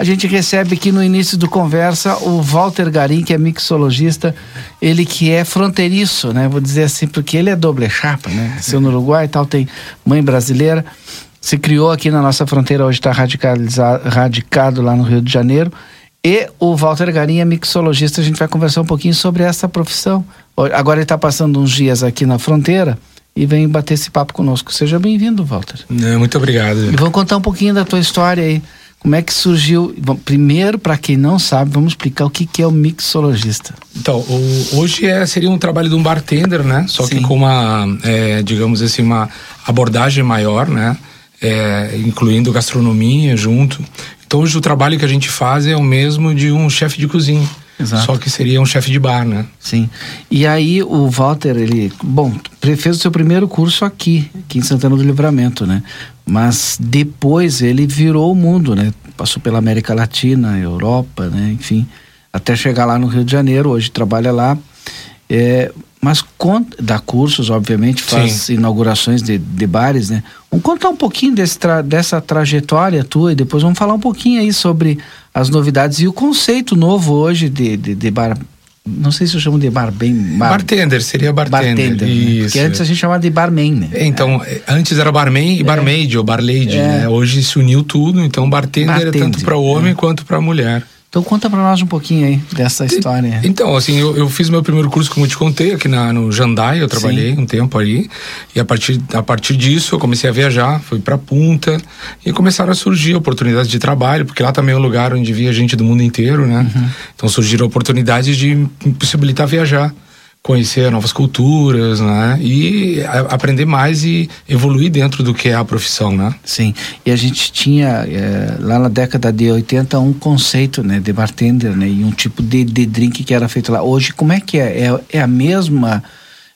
A gente recebe aqui no início do Conversa o Walter Garín, que é mixologista, ele que é fronteiriço, né? Vou dizer assim, porque ele é doble chapa, né? Nasceu no Uruguai e tal, tem mãe brasileira. Se criou aqui na nossa fronteira, hoje está radicado lá no Rio de Janeiro. E o Walter Garín é mixologista, a gente vai conversar um pouquinho sobre essa profissão. Agora ele está passando uns dias aqui na fronteira e vem bater esse papo conosco. Seja bem-vindo, Walter. Muito obrigado. E vamos contar um pouquinho da tua história aí. Como é que surgiu? Bom, primeiro, para quem não sabe, vamos explicar o que é o mixologista. Então, hoje seria um trabalho de um bartender, né? Só Sim. que com uma, digamos assim, uma abordagem maior, né? Incluindo gastronomia junto. Então, hoje o trabalho que a gente faz é o mesmo de um chefe de cozinha. Exato. Só que seria um chefe de bar, né? Sim. E aí o Walter, ele... Bom, fez o seu primeiro curso aqui em Santana do Livramento, né? Mas depois ele virou o mundo, né? Passou pela América Latina, Europa, né? Enfim, até chegar lá no Rio de Janeiro. Hoje trabalha lá. Mas dá cursos, obviamente, faz Sim. inaugurações de bares, né? Vamos contar um pouquinho dessa trajetória tua e depois vamos falar um pouquinho aí sobre as novidades e o conceito novo hoje de bar. Não sei se eu chamo de bar bem... Bartender, seria bartender. Né? Porque antes a gente chamava de barman, né? Então, antes era barman e barmaid ou barlady, né? Hoje se uniu tudo, então bartender é tanto para o homem quanto para a mulher. Então conta para nós um pouquinho aí dessa história. Então, assim, eu fiz meu primeiro curso, como eu te contei, aqui no Jandaia, eu trabalhei Sim. um tempo ali. E a partir disso eu comecei a viajar, fui para Punta. E começaram a surgir oportunidades de trabalho, porque lá também é um lugar onde via gente do mundo inteiro, né? Uhum. Então surgiram oportunidades de me possibilitar viajar, conhecer novas culturas, né? E aprender mais e evoluir dentro do que é a profissão, né? Sim, e a gente tinha lá na década de 80 um conceito, né, de bartender, né, e um tipo de drink que era feito lá. Hoje, como é que é? É a mesma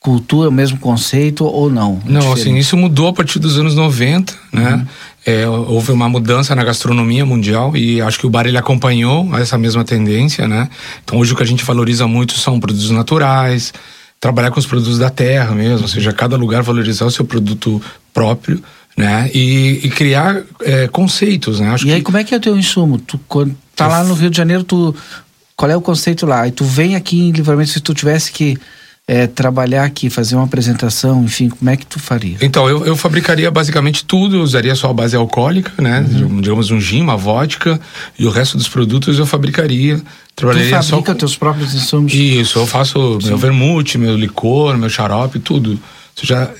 cultura, o mesmo conceito ou não? É não, assim, isso mudou a partir dos anos 90, né? Uhum. Houve uma mudança na gastronomia mundial e acho que o bar ele acompanhou essa mesma tendência, né? Então hoje o que a gente valoriza muito são produtos naturais, trabalhar com os produtos da terra mesmo, ou seja, cada lugar valorizar o seu produto próprio, né? E criar conceitos, né? Acho e aí que... como é que é o teu insumo? Tu quando tá lá no Rio de Janeiro, qual é o conceito lá? E tu vem aqui em Livramento, se tu tivesse que... trabalhar aqui, fazer uma apresentação, enfim, como é que tu faria? Então, eu fabricaria basicamente tudo, eu usaria só a base alcoólica, né? Uhum. Digamos um gin, uma vodka, e o resto dos produtos eu fabricaria. Trabalharia tu fabrica só... teus próprios insumos? Isso, eu faço Sim. meu vermute, meu licor, meu xarope, tudo. Ou seja,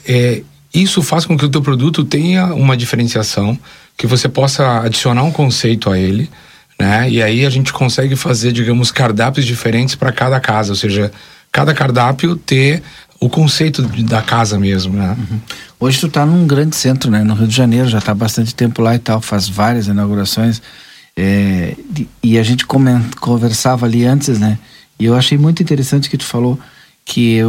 isso faz com que o teu produto tenha uma diferenciação, que você possa adicionar um conceito a ele, né? E aí a gente consegue fazer, digamos, cardápios diferentes para cada casa, ou seja... cada cardápio ter o conceito da casa mesmo, né? Uhum. Hoje tu tá num grande centro, né? No Rio de Janeiro, já tá há bastante tempo lá e tal, faz várias inaugurações. E a gente conversava ali antes, né? E eu achei muito interessante que tu falou que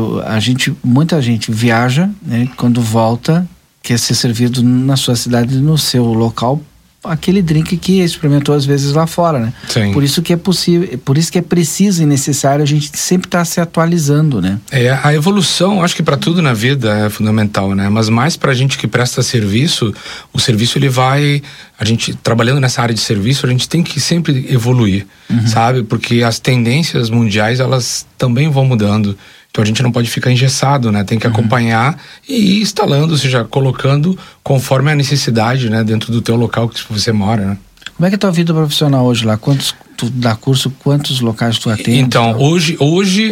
muita gente viaja, né? Quando volta, quer ser servido na sua cidade, no seu local, aquele drink que experimentou às vezes lá fora, né? Sim. Por isso que é possível, por isso que é preciso e necessário a gente sempre estar se atualizando, né? A evolução, acho que para tudo na vida é fundamental, né? Mas mais para a gente que presta serviço, o serviço ele vai, a gente trabalhando nessa área de serviço, a gente tem que sempre evoluir, uhum. sabe? Porque as tendências mundiais, elas também vão mudando. Então a gente não pode ficar engessado, né? Tem que acompanhar e ir instalando, ou seja, colocando conforme a necessidade, né? Dentro do teu local que você mora, né? Como é que é a tua vida profissional hoje lá? Quantos tu dá curso? Quantos locais tu atende? Então, hoje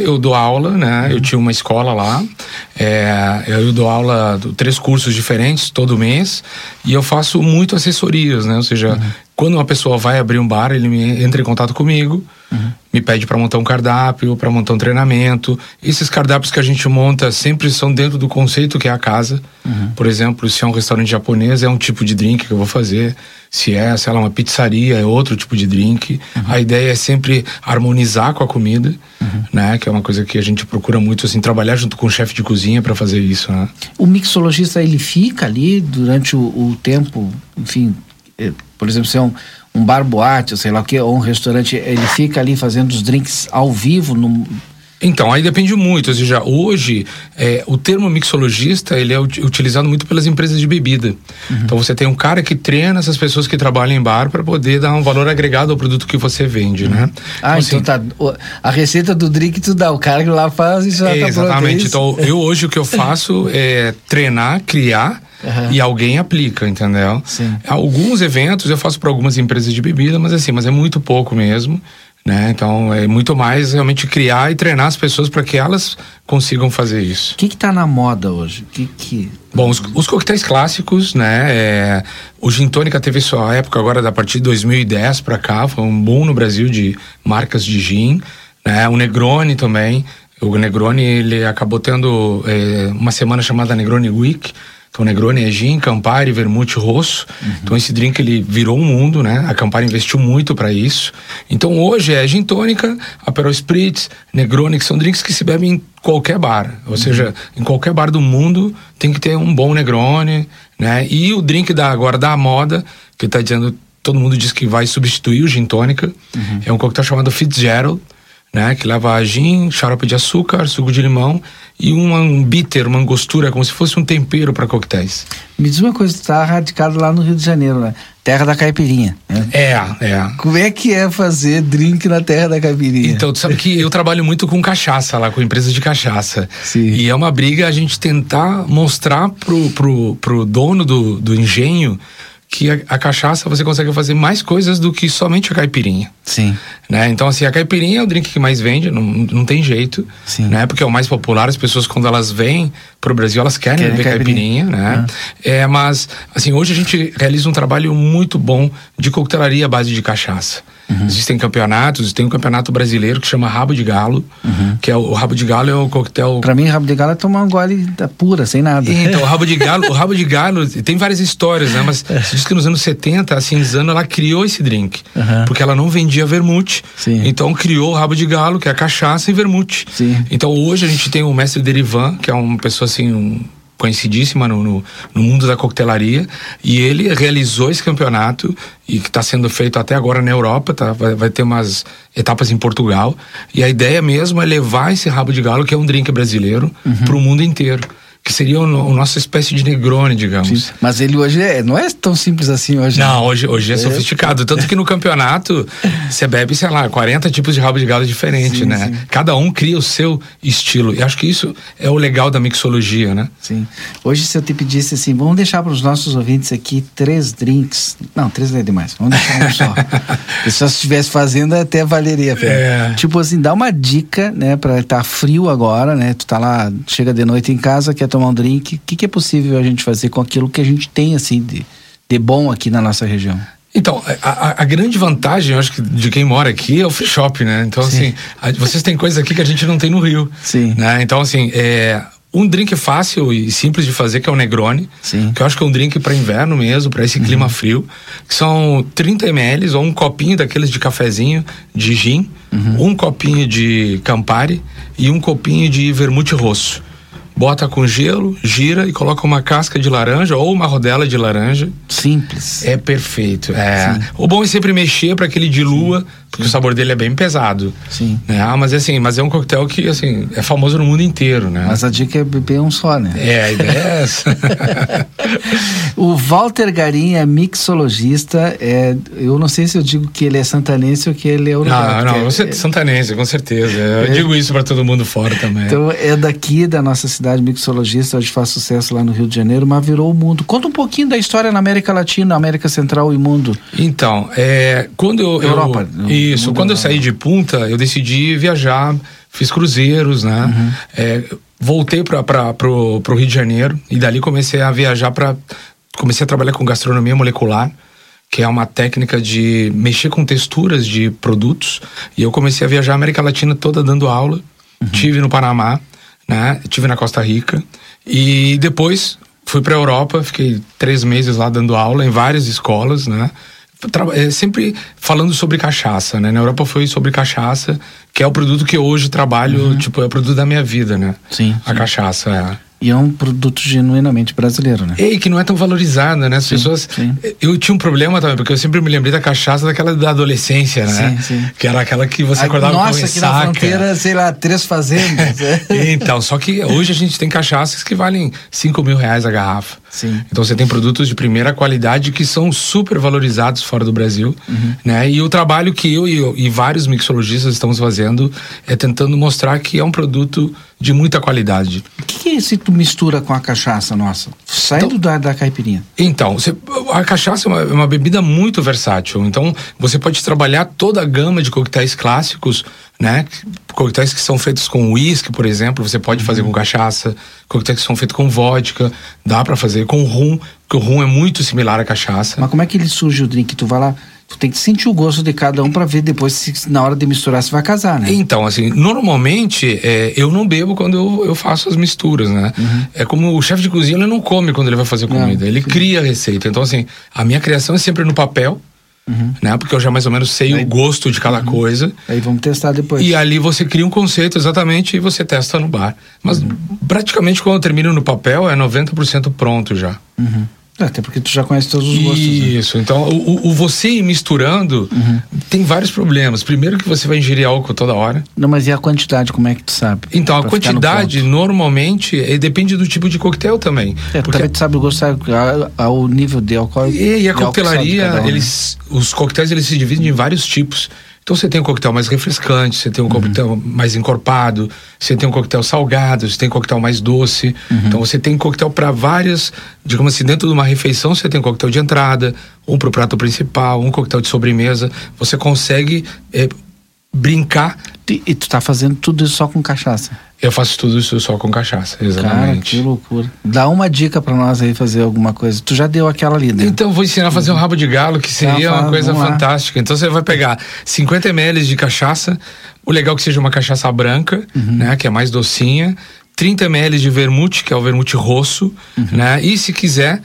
eu dou aula, né? Eu tinha uma escola lá. Eu dou aula 3 cursos diferentes todo mês. E eu faço muito assessorias, né? Ou seja, quando uma pessoa vai abrir um bar, ele entra em contato comigo. Uhum. Me pede para montar um cardápio, para montar um treinamento. Esses cardápios que a gente monta sempre são dentro do conceito que é a casa. Uhum. Por exemplo, se é um restaurante japonês, é um tipo de drink que eu vou fazer. Se é, sei lá, uma pizzaria, é outro tipo de drink. Uhum. A ideia é sempre harmonizar com a comida, né? Que é uma coisa que a gente procura muito, assim, trabalhar junto com o chefe de cozinha para fazer isso, né? O mixologista, ele fica ali durante o tempo, enfim... Por exemplo, se é um bar boate, ou sei lá o que, ou um restaurante, ele fica ali fazendo os drinks ao vivo, Então, aí depende muito. Ou seja, hoje, o termo mixologista, ele é utilizado muito pelas empresas de bebida. Uhum. Então, você tem um cara que treina essas pessoas que trabalham em bar para poder dar um valor agregado ao produto que você vende, uhum, né? Ah, então, tá. A receita do drink tu dá, o cara que lá faz isso. Lá exatamente. Tá pronto, então, eu hoje o que eu faço é treinar, criar, uhum, e alguém aplica, entendeu? Sim. Alguns eventos eu faço para algumas empresas de bebida, mas é muito pouco mesmo, né? Então é muito mais realmente criar e treinar as pessoas para que elas consigam fazer isso. O que está na moda hoje? Bom, os coquetéis clássicos, né? O gin tônica teve sua época agora, a partir de 2010 para cá, foi um boom no Brasil de marcas de gin, né? O Negroni também. O Negroni, ele acabou tendo uma semana chamada Negroni Week. Então, Negroni é gin, Campari, vermute, rosso. Uhum. Então, esse drink, ele virou um mundo, né? A Campari investiu muito para isso. Então, hoje é gin tônica, Aperol Spritz, Negroni, que são drinks que se bebem em qualquer bar. Ou, uhum, seja, em qualquer bar do mundo tem que ter um bom Negroni, né? E o drink agora da moda, que tá dizendo, todo mundo diz que vai substituir o gin tônica, uhum, é um coquetel chamado Fitzgerald, né, que leva gin, xarope de açúcar, suco de limão e um bitter, uma angostura, como se fosse um tempero para coquetéis. Me diz uma coisa, tu tá radicado lá no Rio de Janeiro, né? Terra da caipirinha, né? Como é que é fazer drink na terra da caipirinha? Então, tu sabe que eu trabalho muito com cachaça lá, com empresas de cachaça. Sim. E é uma briga a gente tentar mostrar pro dono do engenho que a cachaça você consegue fazer mais coisas do que somente a caipirinha. Sim. Né? Então, assim, a caipirinha é o drink que mais vende, não tem jeito. Sim. Né? Porque é o mais popular, as pessoas, quando elas vêm pro Brasil, elas querem beber caipirinha, né? É. Mas, assim, hoje a gente realiza um trabalho muito bom de coquetelaria à base de cachaça. Uhum. Existem campeonatos, tem um campeonato brasileiro que chama Rabo de Galo, uhum, que é o Rabo de Galo é o coquetel... Pra mim, Rabo de Galo é tomar um gole da pura, sem nada. Então, o Rabo de Galo, tem várias histórias, né? Mas se diz que nos anos 70, a Cinzano, ela criou esse drink, uhum, porque ela não vendia vermute. Sim. Então, criou o Rabo de Galo, que é a cachaça e vermute. Sim. Então, hoje a gente tem o mestre Derivan, que é uma pessoa assim... conhecidíssima no mundo da coquetelaria, e ele realizou esse campeonato, e que está sendo feito até agora na Europa, tá? Vai ter umas etapas em Portugal, e a ideia mesmo é levar esse Rabo de Galo, que é um drink brasileiro, uhum, para o mundo inteiro, que seria a nossa espécie de Negroni, digamos. Sim. Mas ele hoje não é tão simples assim hoje. Não, hoje é sofisticado. Tanto que no campeonato, você bebe, 40 tipos de Rabo de Galo diferentes, sim, né? Sim. Cada um cria o seu estilo. E acho que isso é o legal da mixologia, né? Sim. Hoje, se eu te pedisse assim, vamos deixar para os nossos ouvintes aqui 3 drinks... Não, 3 não é demais. Vamos deixar um só. Se estivesse fazendo, até valeria. Tipo assim, dá uma dica, né? Para estar frio agora, né? Tu tá lá, chega de noite em casa, quer tomar um drink, o que é possível a gente fazer com aquilo que a gente tem, assim, de bom aqui na nossa região? Então, a grande vantagem, eu acho que de quem mora aqui é o free shop, né? Então, sim, assim, vocês têm coisas aqui que a gente não tem no Rio. Sim. Né? Então, assim, um drink fácil e simples de fazer, que é o Negroni, sim, que eu acho que é um drink para inverno mesmo, para esse clima, uhum, frio, que são 30 ml ou um copinho daqueles de cafezinho de gin, uhum, um copinho de Campari e um copinho de vermute rosso. Bota com gelo, gira e coloca uma casca de laranja ou uma rodela de laranja. Simples. É perfeito. O bom é sempre mexer para que ele dilua, sim, porque, sim, o sabor dele é bem pesado. Sim. Né? Mas é um coquetel que, assim, é famoso no mundo inteiro, né? Mas a dica é beber um só, né? A ideia é essa. O Walter Garín é mixologista. Eu não sei se eu digo que ele é santanense ou que ele é uruguaio. Não, você é santanense, com certeza. Eu digo isso para todo mundo fora também. Então, é daqui da nossa cidade, mixologista, hoje faz sucesso lá no Rio de Janeiro, mas virou o mundo. Conta um pouquinho da história na América Latina, América Central e mundo. Então, quando eu... Europa. Quando eu saí de Punta, eu decidi viajar, fiz cruzeiros, né? Uhum. Voltei pro Rio de Janeiro e dali comecei a viajar comecei a trabalhar com gastronomia molecular, que é uma técnica de mexer com texturas de produtos, e eu comecei a viajar a América Latina toda dando aula. Uhum. Tive no Panamá, né? Estive na Costa Rica e depois fui para a Europa, fiquei 3 meses lá dando aula em várias escolas, né? Sempre falando sobre cachaça, né? Na Europa foi sobre cachaça, que é o produto que eu hoje trabalho, uhum, tipo, é o produto da minha vida, né? Sim. A cachaça. E é um produto genuinamente brasileiro, né? E que não é tão valorizado, né? As pessoas... Sim. Eu tinha um problema também, porque eu sempre me lembrei da cachaça daquela da adolescência, né? Sim, sim. Que era aquela que você acordava com ressaca. Nossa, aqui na fronteira, sei lá, 3 fazendas. Então, só que hoje a gente tem cachaças que valem R$5.000 a garrafa. Sim. Então você tem produtos de primeira qualidade que são super valorizados fora do Brasil, né? E o trabalho que eu e vários mixologistas estamos fazendo é tentando mostrar que é um produto de muita qualidade. O que é isso que tu mistura com a cachaça nossa? Saindo então, da caipirinha. Então, a cachaça é uma bebida muito versátil. Então, você pode trabalhar toda a gama de coquetéis clássicos, né? Coquetéis que são feitos com uísque, por exemplo, você pode fazer com cachaça. Coquetéis que são feitos com vodka, dá pra fazer com rum, porque o rum é muito similar à cachaça. Mas como é que ele surge o drink? Tu vai lá... Tu tem que sentir o gosto de cada um pra ver depois se na hora de misturar se vai casar, né? Então, assim, normalmente eu não bebo quando eu faço as misturas, né? É como o chefe de cozinha, ele não come quando ele vai fazer comida, ele cria a receita. Então, assim, a minha criação é sempre no papel, né? Porque eu já mais ou menos sei o gosto de cada coisa. Aí vamos testar depois. E ali você cria um conceito exatamente e você testa no bar. Mas praticamente quando eu termino no papel é 90% pronto já. Até porque tu já conhece todos os gostos. Isso, né? Então você ir misturando tem vários problemas. Primeiro que você vai ingerir álcool toda hora. Não, mas e a quantidade, como é que tu sabe? Então, a quantidade normalmente depende do tipo de coquetel também. Porque também tu sabe o gosto, sabe o nível de álcool. E a coquetelaria, um, os coquetéis eles se dividem em vários tipos. Então você tem um coquetel mais refrescante, você tem um coquetel mais encorpado, você tem um coquetel salgado, você tem um coquetel mais doce. Então você tem um coquetel para várias, digamos assim, dentro de uma refeição você tem um coquetel de entrada, um para o prato principal, um coquetel de sobremesa. Você consegue brincar. E tu tá fazendo tudo isso só com cachaça? Eu faço tudo isso só com cachaça, exatamente. Cara, que loucura. Dá uma dica pra nós aí fazer alguma coisa. Tu já deu aquela ali, né? Então vou ensinar a fazer um rabo de galo, que seria uma coisa fantástica. Então você vai pegar 50 ml de cachaça, o legal é que seja uma cachaça branca, né, que é mais docinha, 30 ml de vermute, que é o vermute rosso, né, e se quiser...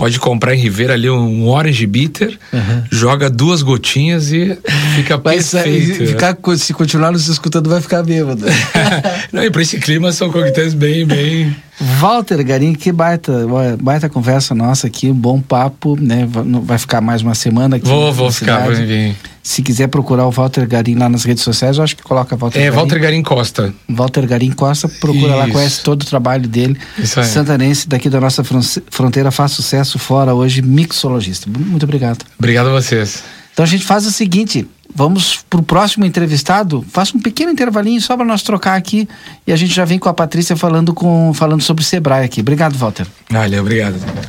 Pode comprar em Ribeira ali um orange bitter, joga 2 gotinhas e fica perfeito. Se continuar nos escutando, vai ficar bêbado. Não, e para esse clima são coquetéis bem... Walter Garín, que baita conversa nossa aqui, um bom papo, né? Vai ficar mais uma semana aqui. Vou ficar, vou vir. Se quiser procurar o Walter Garín lá nas redes sociais, eu acho que coloca Walter Garín. É, Walter Garín Costa. Walter Garín Costa, procura lá, conhece todo o trabalho dele. Isso aí. Santanense, daqui da nossa fronteira, faz sucesso fora hoje, mixologista. Muito obrigado. Obrigado a vocês. Então a gente faz o seguinte, vamos pro próximo entrevistado, faça um pequeno intervalinho só para nós trocar aqui e a gente já vem com a Patrícia falando sobre o Sebrae aqui. Obrigado, Walter. Valeu, obrigado.